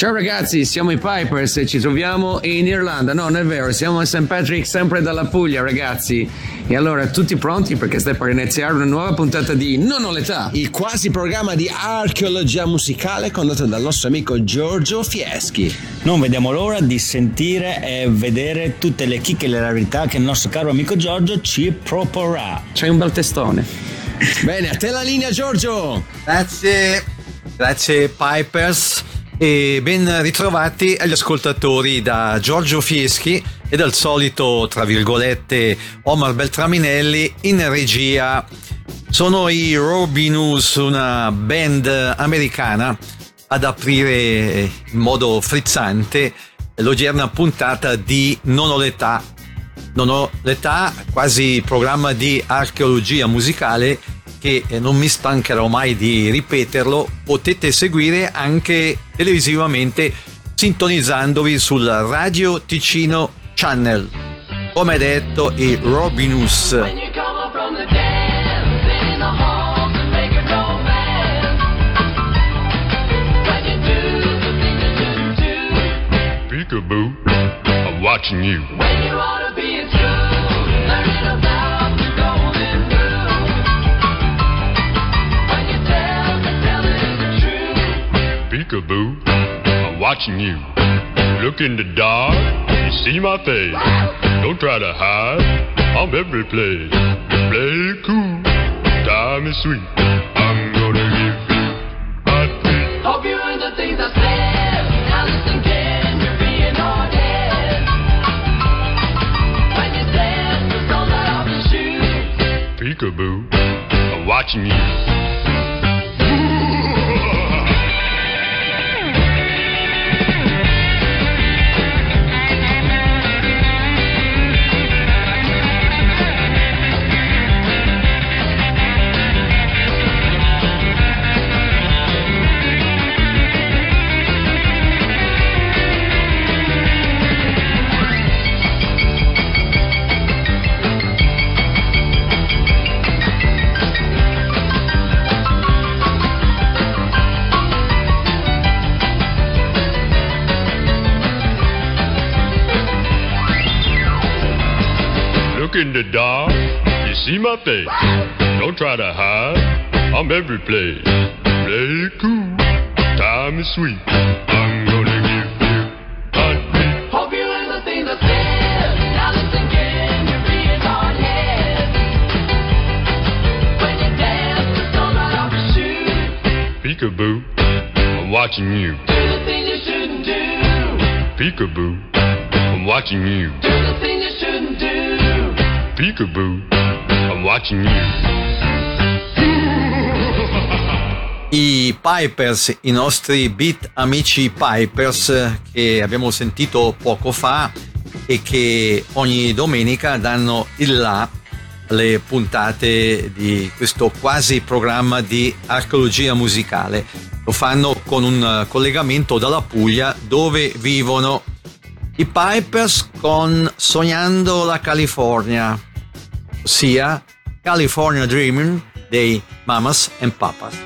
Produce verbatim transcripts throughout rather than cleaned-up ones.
Ciao ragazzi, siamo i Pipers e ci troviamo in Irlanda. No, non è vero, siamo a Saint Patrick, sempre dalla Puglia, ragazzi. E allora, tutti pronti? Perché sta per iniziare una nuova puntata di Non ho l'età, il quasi programma di archeologia musicale condotto dal nostro amico Giorgio Fieschi. Non vediamo l'ora di sentire e vedere tutte le chicche e le rarità che il nostro caro amico Giorgio ci proporrà. C'hai un bel testone. Bene, a te la linea, Giorgio. Grazie, grazie Pipers. E ben ritrovati agli ascoltatori da Giorgio Fieschi e dal solito, tra virgolette, Omar Beltraminelli in regia. Sono i Robinus, una band americana, ad aprire in modo frizzante l'odierna puntata di Non ho l'età. Non ho l'età, quasi programma di archeologia musicale, che non mi stancherò mai di ripeterlo. Potete seguire anche televisivamente sintonizzandovi sul Radio Ticino Channel. Come detto, i Robinus. Peekaboo, I'm watching you. When you ought to be in school, learning about peekaboo, I'm watching you. Look in the dark, you see my face. Don't try to hide, I'm every place. Play it cool, time is sweet. I'm gonna give you my feet. Hope you learned the things I said. Now listen, kid, you're being honest. When you dance, just don't let off your shoes. Peekaboo, I'm watching you. In the dark, you see my face. Don't try to hide, I'm every place. Play it cool, time is sweet. I'm gonna give you a beat. Hope you learn the things I said. Now listen again, you're being hard-headed. When you dance, just don't let off your shoes. Peekaboo, I'm watching you. Do the thing you shouldn't do. Peekaboo, I'm watching you. Do the thing you shouldn't do. Peekaboo, I'm watching you. I Pipers, i nostri beat amici Pipers che abbiamo sentito poco fa e che ogni domenica danno il là alle puntate di questo quasi programma di archeologia musicale. Lo fanno con un collegamento dalla Puglia, dove vivono i Pipers, con Sognando la California, ossia California Dreaming dei Mamas and Papas.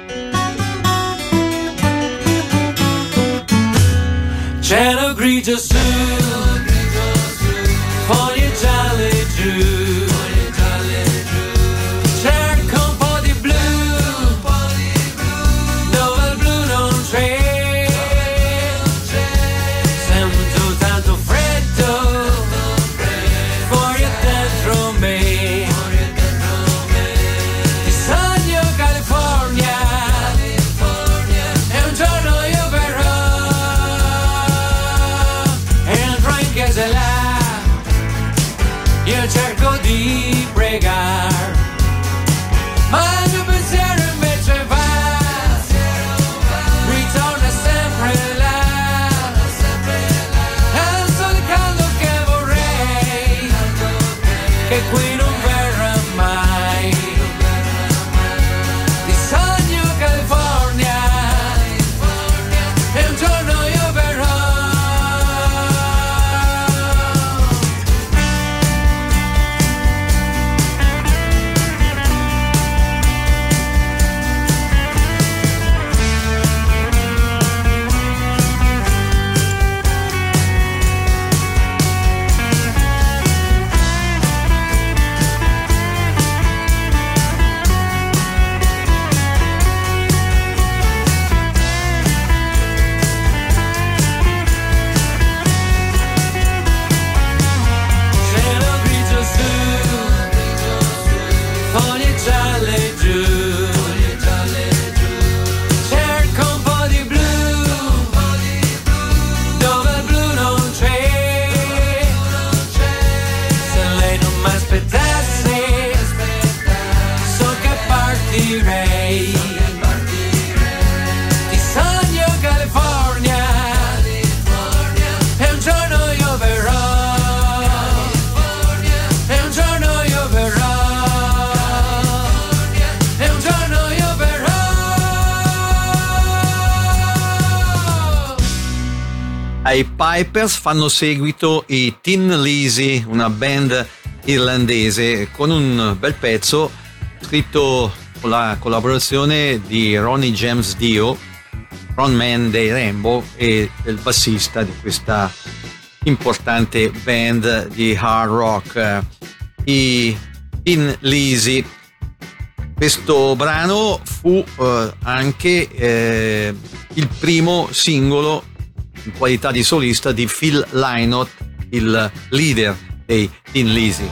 C'era grigia su, foglie gialle giù, c'è anche un po' di blu, dove il blu non c'è. Sento tanto freddo fuori dentro me. Cerco di pregar, ma il mio pensiero invece va, ritorna sempre là, al sole caldo che vorrei, che qui non verrà mai. Ti sogno California, e un giorno io verrò. ai Pipers fanno seguito i Thin Lizzy, una band irlandese, con un bel pezzo scritto con la collaborazione di Ronnie James Dio, frontman dei Rainbow e del bassista di questa importante band di hard rock, i Thin Lizzy. Questo brano fu eh, anche eh, il primo singolo in qualità di solista di Phil Lynott, il leader dei Thin Lizzy.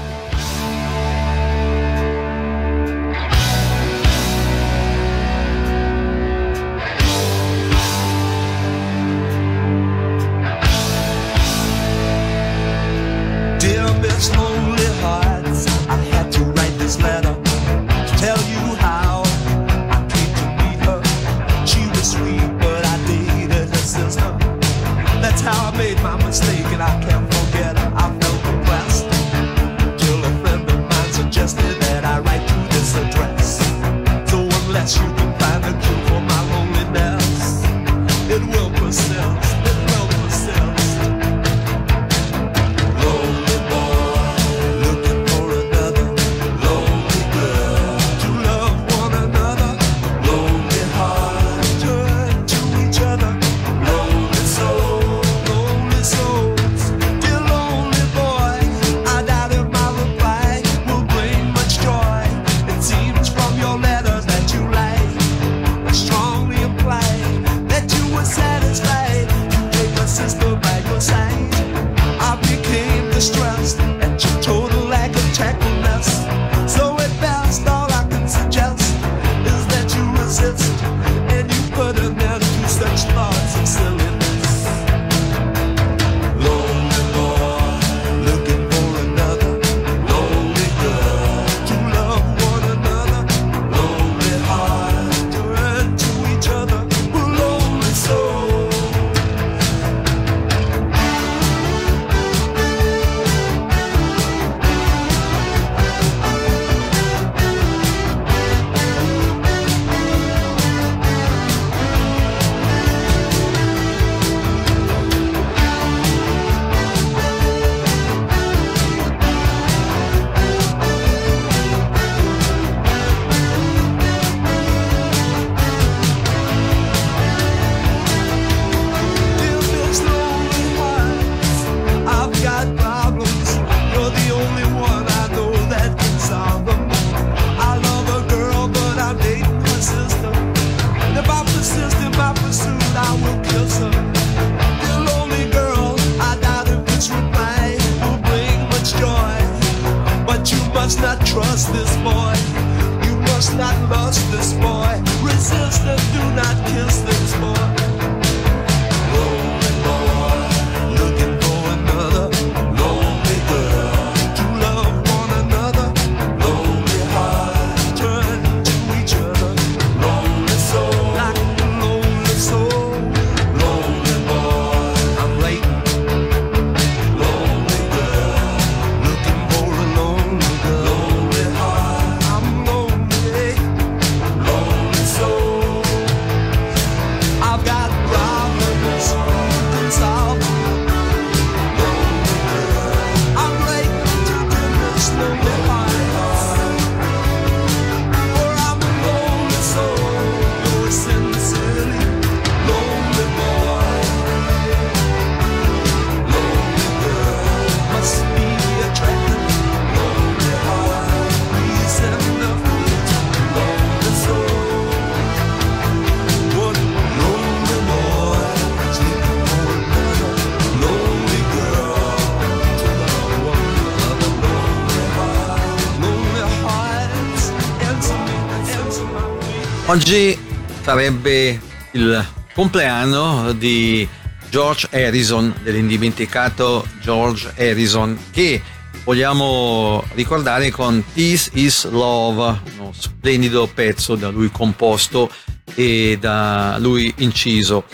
Oggi sarebbe il compleanno di George Harrison, dell'indimenticato George Harrison, che vogliamo ricordare con This Is Love, uno splendido pezzo da lui composto e da lui inciso,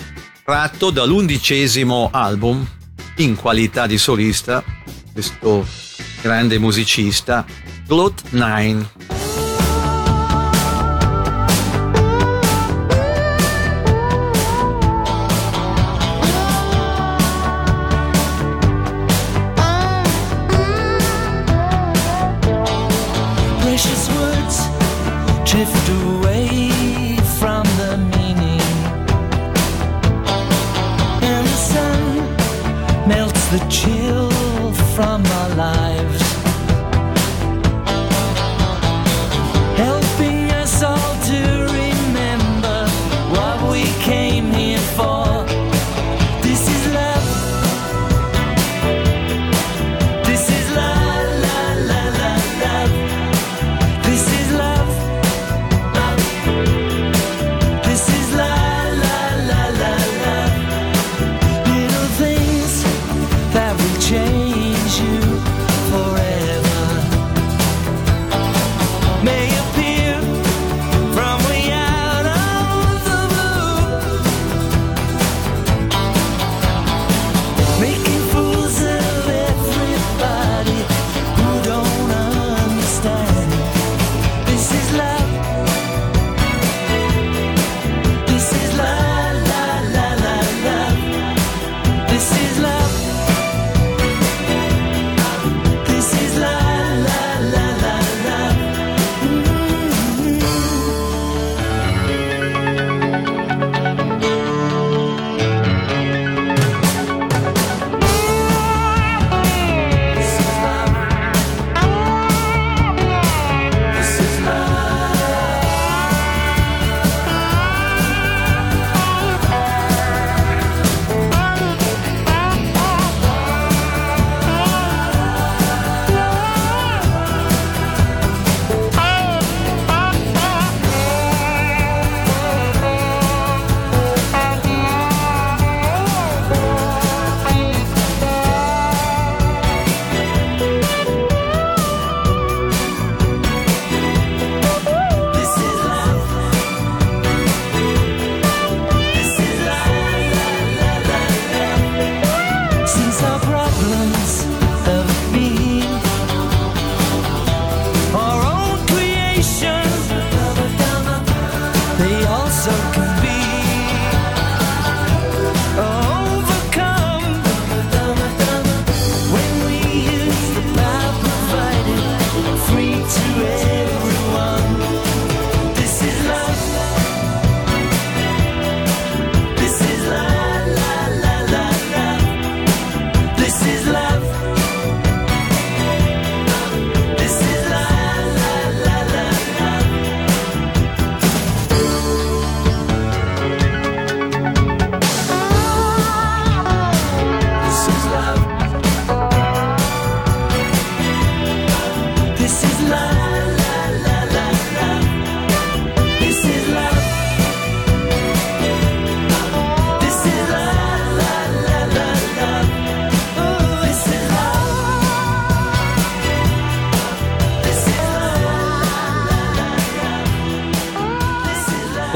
tratto dall'undicesimo album in qualità di solista, questo grande musicista, Glot Nine.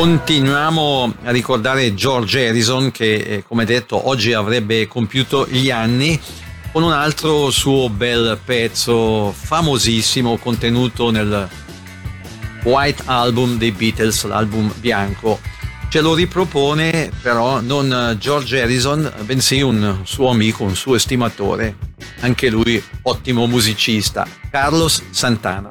Continuiamo a ricordare George Harrison, che come detto oggi avrebbe compiuto gli anni, con un altro suo bel pezzo famosissimo contenuto nel White Album dei Beatles, l'album bianco. Ce lo ripropone però non George Harrison, bensì un suo amico, un suo estimatore, anche lui ottimo musicista, Carlos Santana.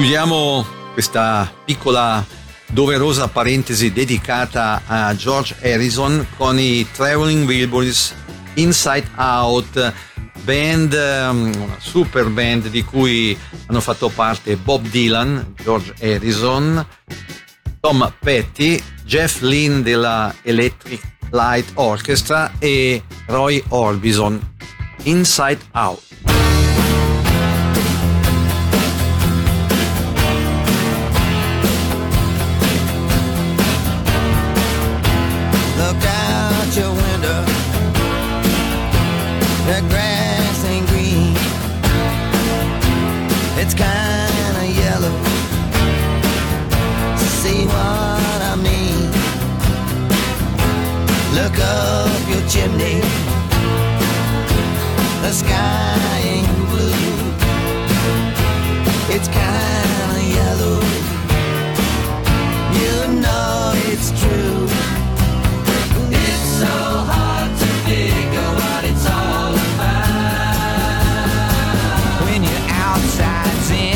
Chiudiamo questa piccola doverosa parentesi dedicata a George Harrison con i Traveling Wilburys, Inside Out, band, una super band di cui hanno fatto parte Bob Dylan, George Harrison, Tom Petty, Jeff Lynne della Electric Light Orchestra e Roy Orbison. Inside Out. Your window, the grass ain't green. look up your chimney, the sky ain't blue, it's kinda yellow, you know it's true. It's so hard to figure what it's all about when your outside's in,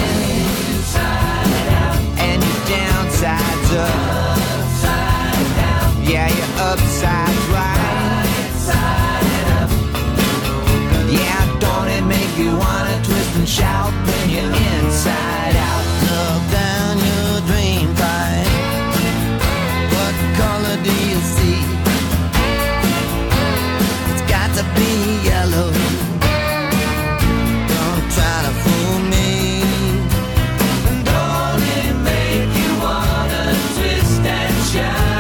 inside out, and your downside's up. Yeah, you're upside right, right side up. Yeah, don't it make you wanna twist and shout when you're inside out? Look down your drain pipe, what color do you see? It's got to be yellow, don't try to fool me. Don't it make you wanna twist and shout?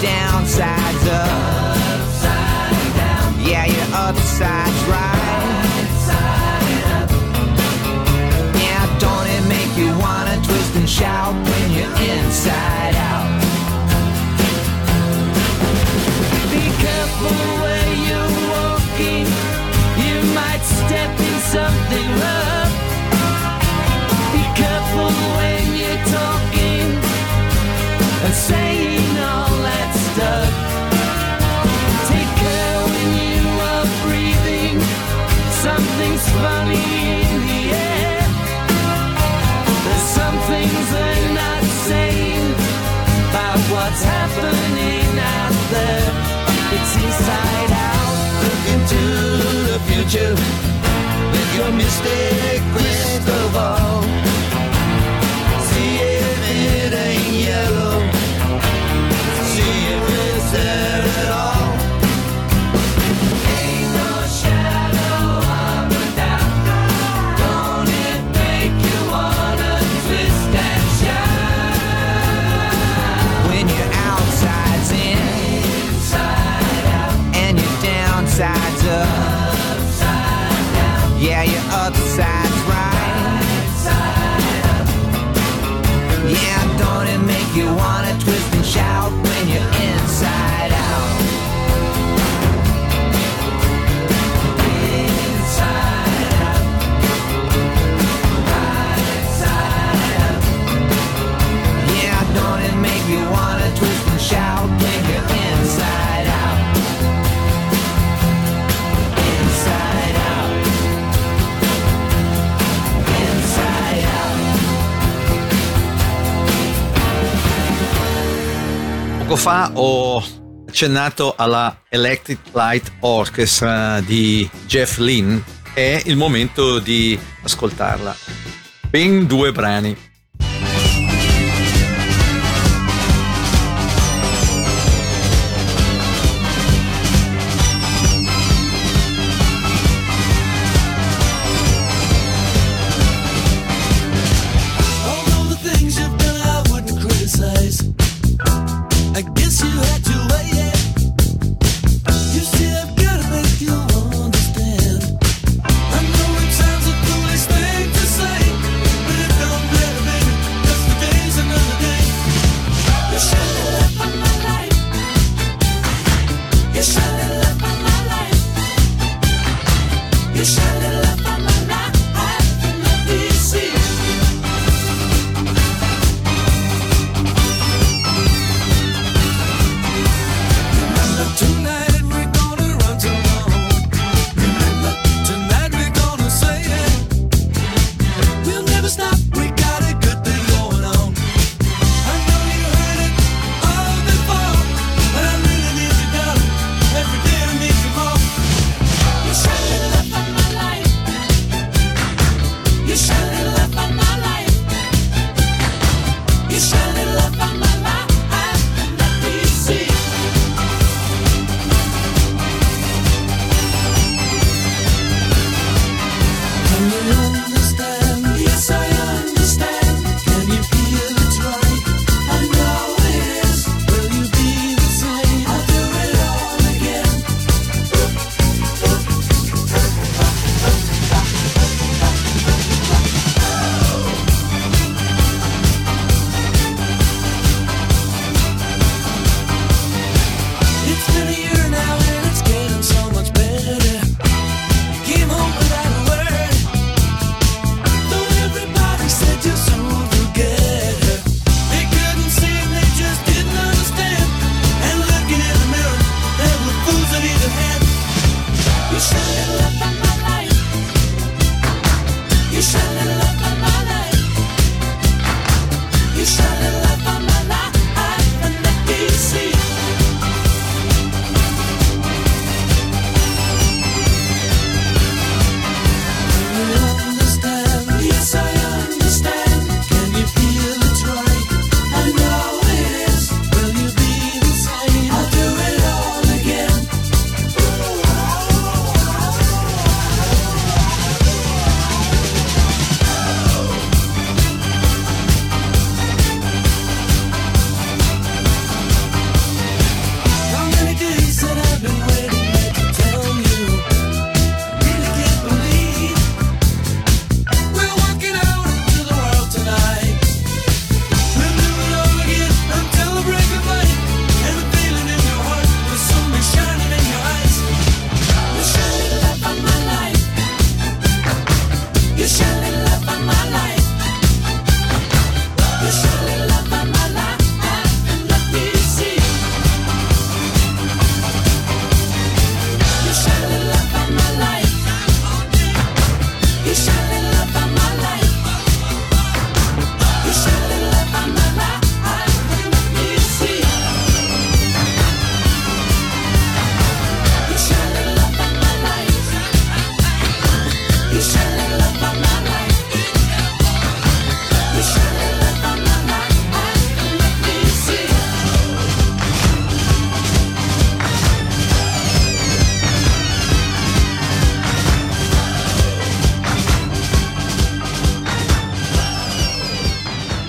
Downside's up, upside down. Yeah, your upside's right, right side up. Yeah, don't it make you wanna twist and shout when you're inside out? Be careful where you're walking, you might step in something rough. Be careful when you're talking and saying all that stuff. Take care when you are breathing, something's funny in the air. There's some things they're not saying about what's happening out there. It's inside out. Look into the future with your mystic crystal ball. See if it ain't yellow, see if it's there at all. Ain't no shadow of a doubt, don't it make you wanna twist and shout? When your outside's in, inside out, and your downside's up, upside down. Yeah, your upside's right, right side up. Yeah, don't it make you wanna twist and shout when you're inside out? Inside out, right side up. Yeah, don't it make you wanna twist and shout when you're inside out? Inside out, inside out. Poco fa ho accennato alla Electric Light Orchestra di Jeff Lynne, è il momento di ascoltarla. Ben due brani. Little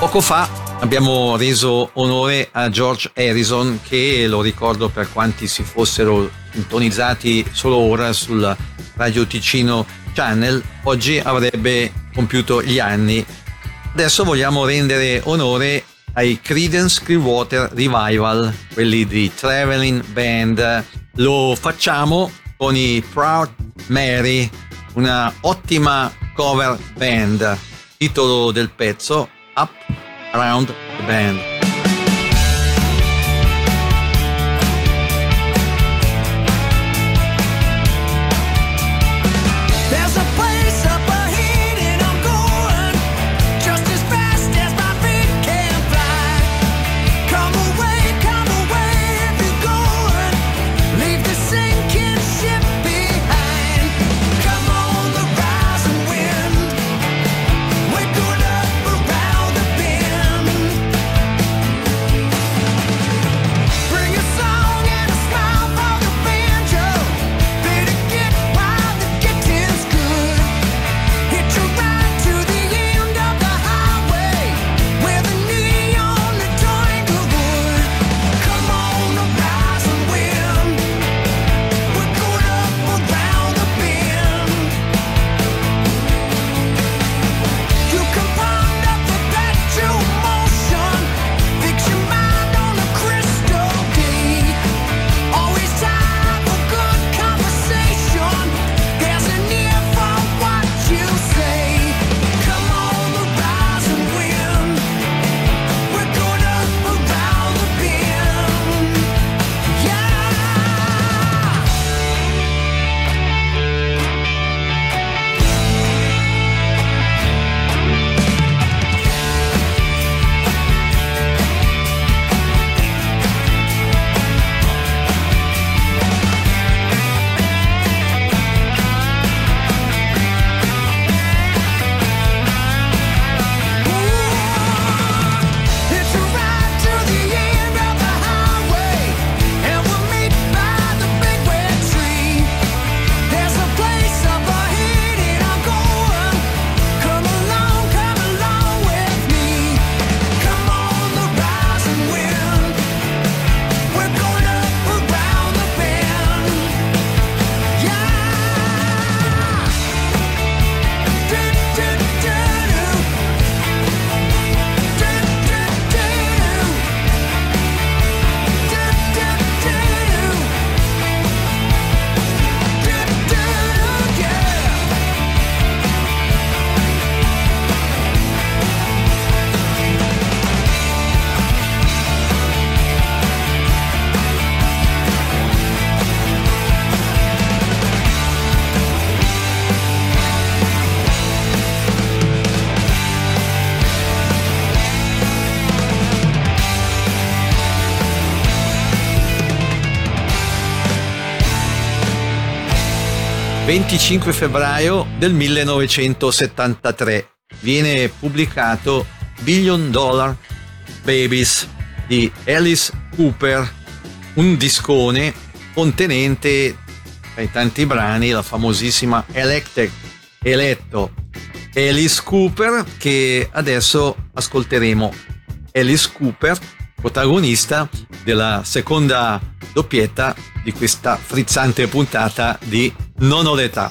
Poco fa abbiamo reso onore a George Harrison, che lo ricordo per quanti si fossero sintonizzati solo ora sul Radio Ticino Channel, oggi avrebbe compiuto gli anni. Adesso vogliamo rendere onore ai Creedence Clearwater Revival, quelli di Traveling Band. Lo facciamo con i Proud Mary, una ottima cover band. Titolo del pezzo: Up Around the Band. venticinque febbraio del millenovecentosettantatré viene pubblicato Billion Dollar Babies di Alice Cooper, un discone contenente tra i tanti brani la famosissima Elected, eletto, Alice Cooper, che adesso ascolteremo. Alice Cooper, protagonista della seconda doppietta di questa frizzante puntata di Non ho l'età.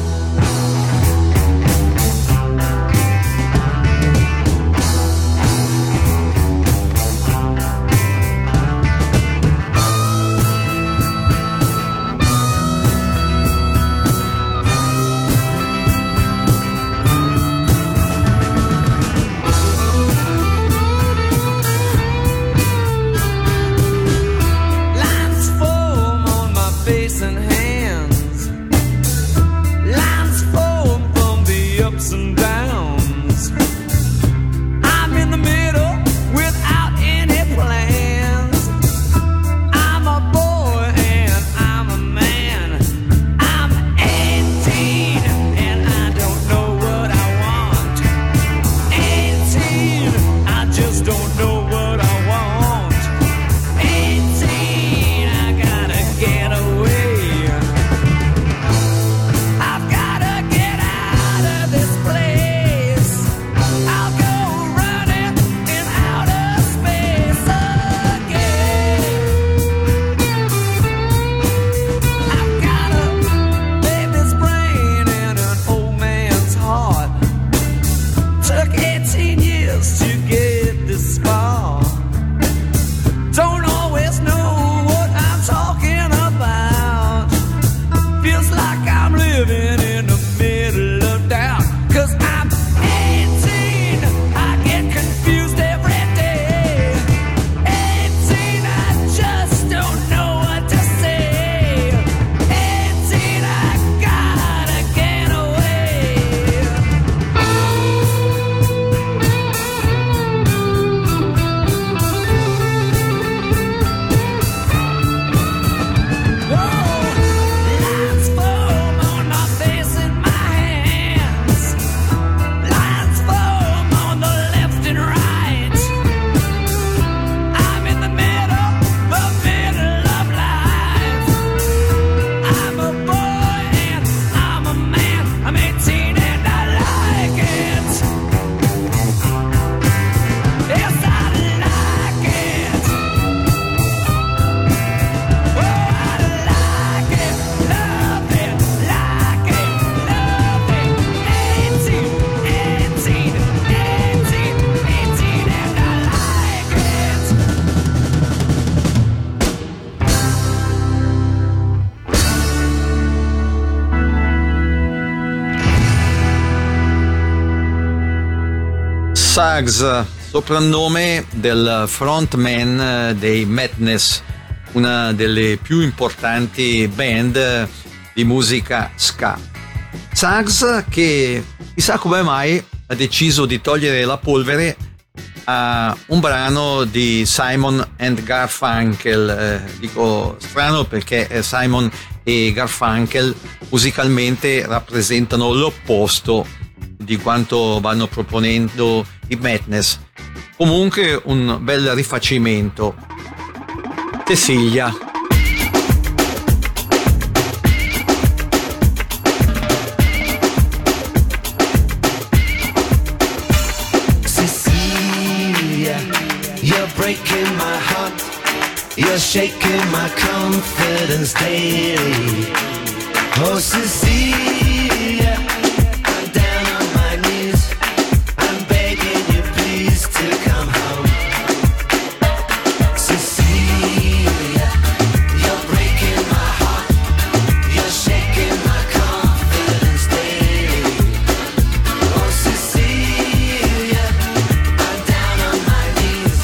And hands Suggs, soprannome del frontman dei Madness, una delle più importanti band di musica ska. Suggs, che chissà come mai ha deciso di togliere la polvere a un brano di Simon and Garfunkel. Eh, dico strano perché Simon e Garfunkel musicalmente rappresentano l'opposto di quanto vanno proponendo i Madness. Comunque un bel rifacimento. Cecilia. Breaking my heart, you're shaking my confidence daily. Oh Cecilia, I'm down on my knees, I'm begging you please to come home. Cecilia, you're breaking my heart, you're shaking my confidence daily. Oh Cecilia, I'm down on my knees,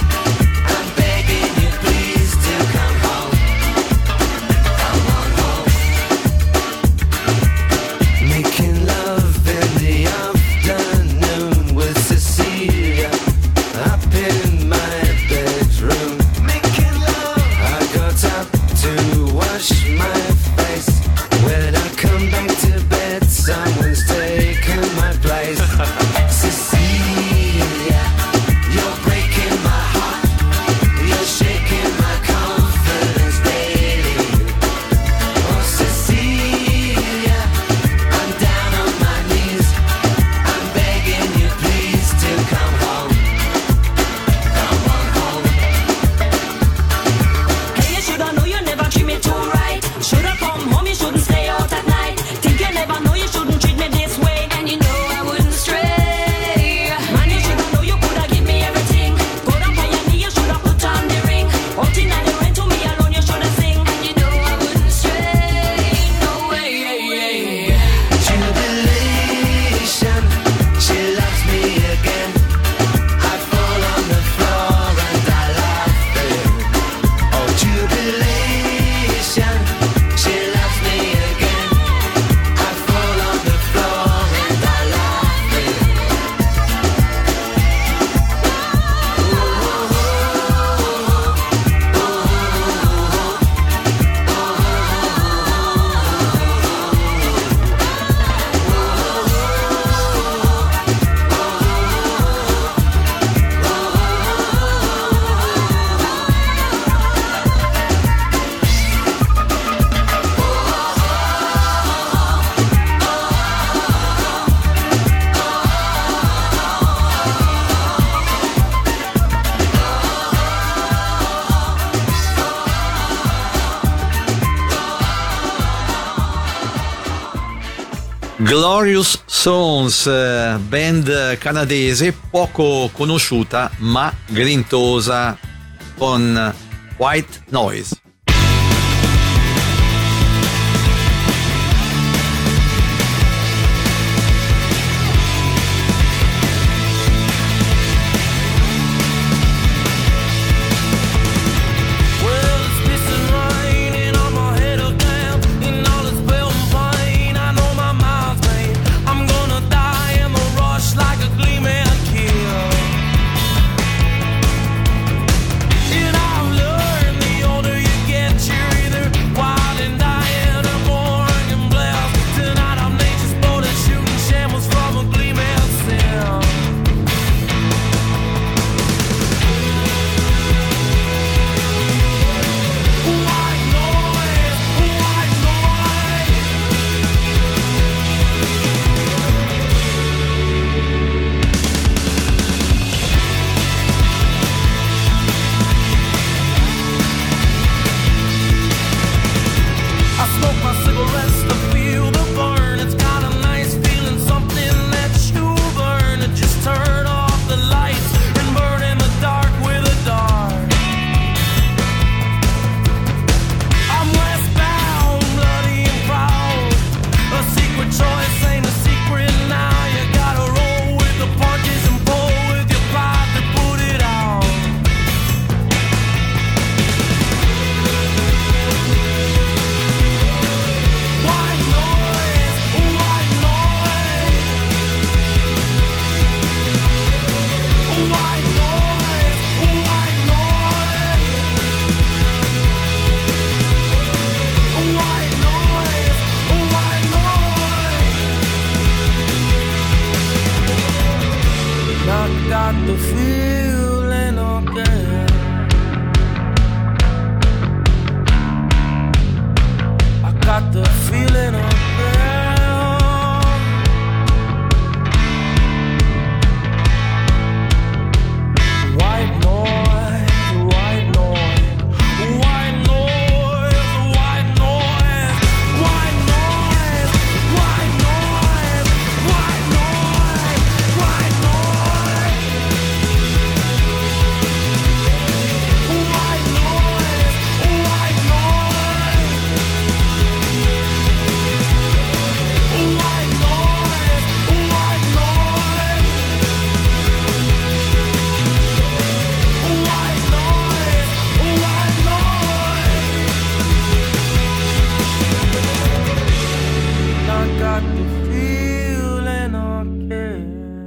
Glorious Sons, band canadese poco conosciuta ma grintosa, con White Noise.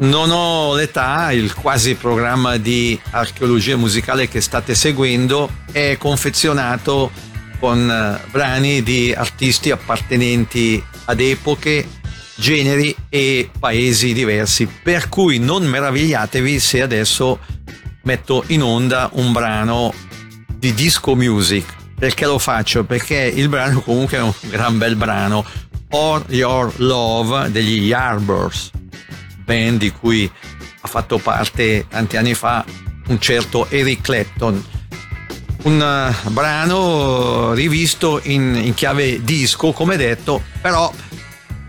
Non ho l'età, il quasi programma di archeologia musicale che state seguendo è confezionato con brani di artisti appartenenti ad epoche, generi e paesi diversi, per cui non meravigliatevi se adesso metto in onda un brano di disco music. Perché lo faccio? Perché il brano comunque è un gran bel brano. All Your Love degli Yardbirds, band di cui ha fatto parte tanti anni fa un certo Eric Clapton. Un brano rivisto in, in chiave disco, come detto, però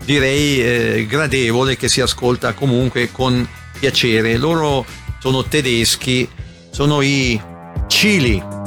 direi eh, gradevole, che si ascolta comunque con piacere. Loro sono tedeschi, sono i Chili.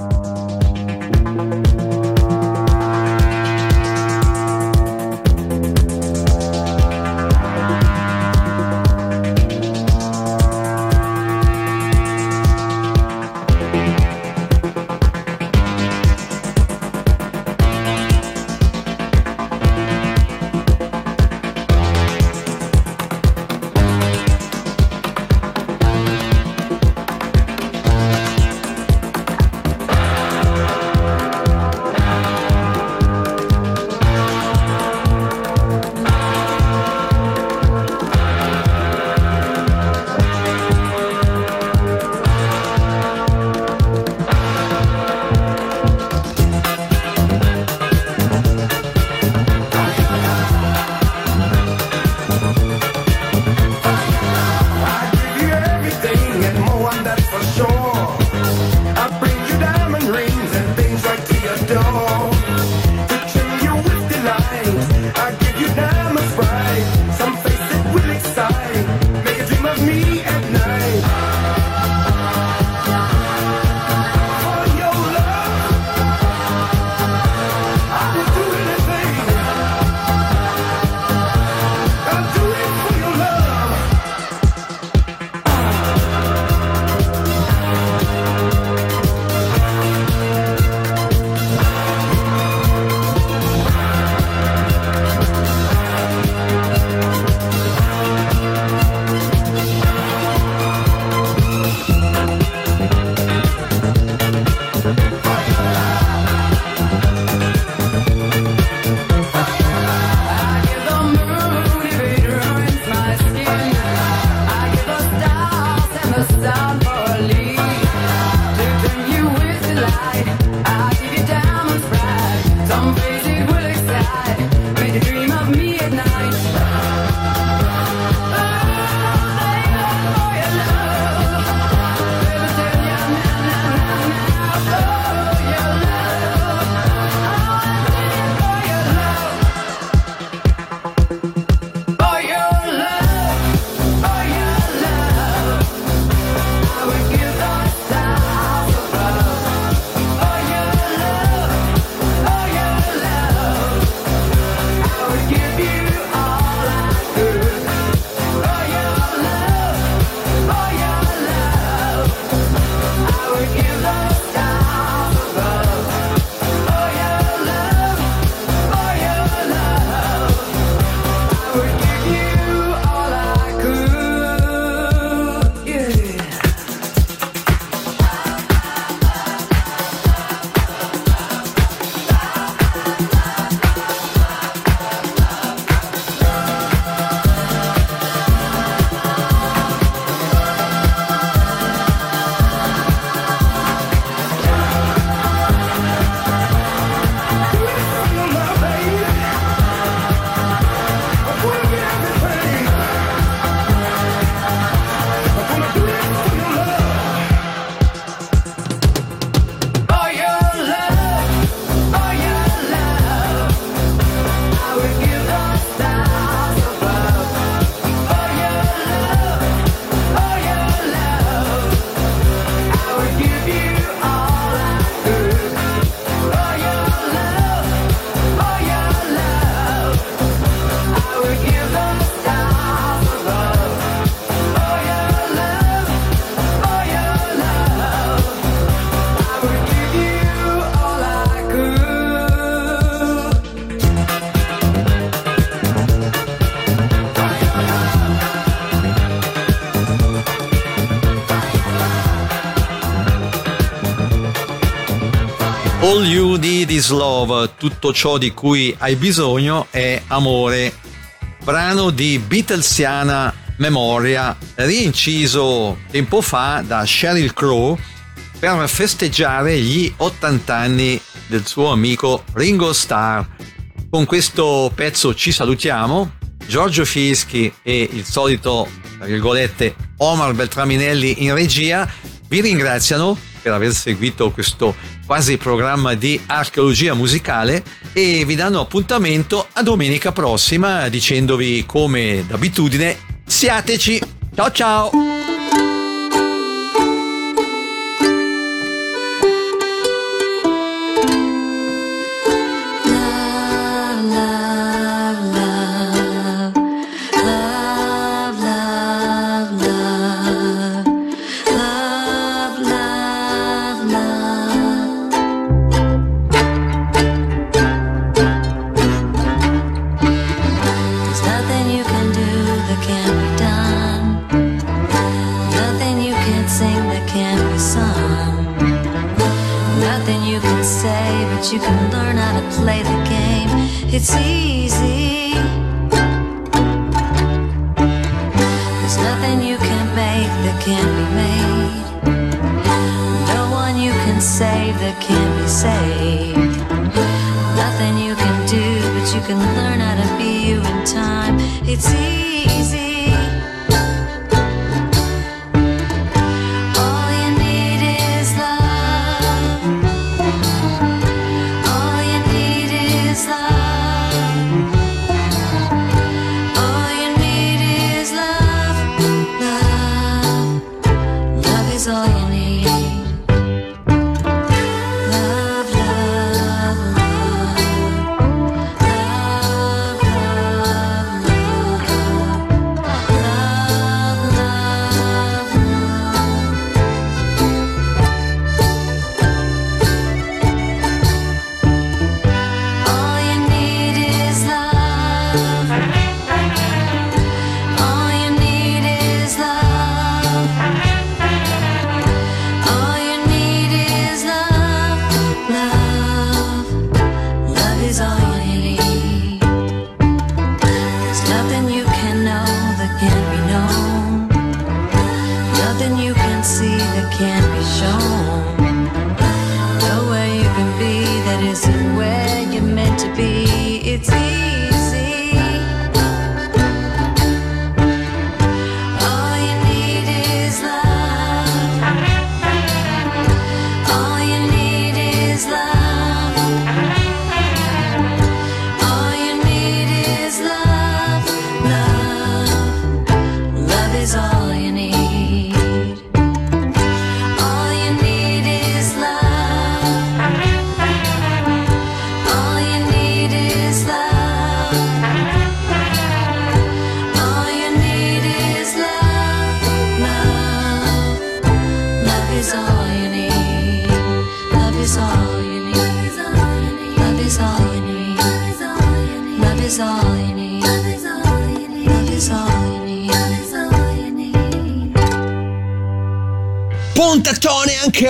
All You Need Is Love, tutto ciò di cui hai bisogno è amore, brano di Beatlesiana memoria rinciso tempo fa da Sheryl Crow per festeggiare gli ottanta anni del suo amico Ringo Starr. Con questo pezzo ci salutiamo, Giorgio Fieschi e il solito, tra virgolette, Omar Beltraminelli in regia vi ringraziano per aver seguito questo quasi programma di archeologia musicale e vi danno appuntamento a domenica prossima dicendovi, come d'abitudine, siateci, ciao ciao!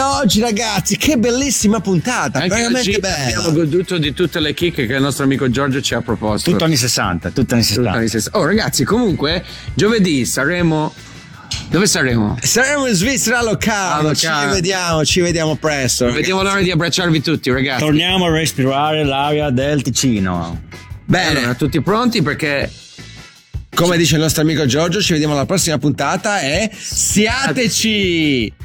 Oggi ragazzi, che bellissima puntata, anche veramente bella. Abbiamo goduto di tutte le chicche che il nostro amico Giorgio ci ha proposto. Tutto anni sessanta, tutto anni sessanta. Tutto anni sessanta. Oh ragazzi, comunque giovedì saremo... Dove saremo? Saremo in Svizzera locale. Ci vediamo, ci vediamo presto. Ragazzi. Vediamo l'ora di abbracciarvi tutti ragazzi. Torniamo a respirare l'aria del Ticino. Bene, allora, tutti pronti perché... Come dice il nostro amico Giorgio, ci vediamo alla prossima puntata e siateci!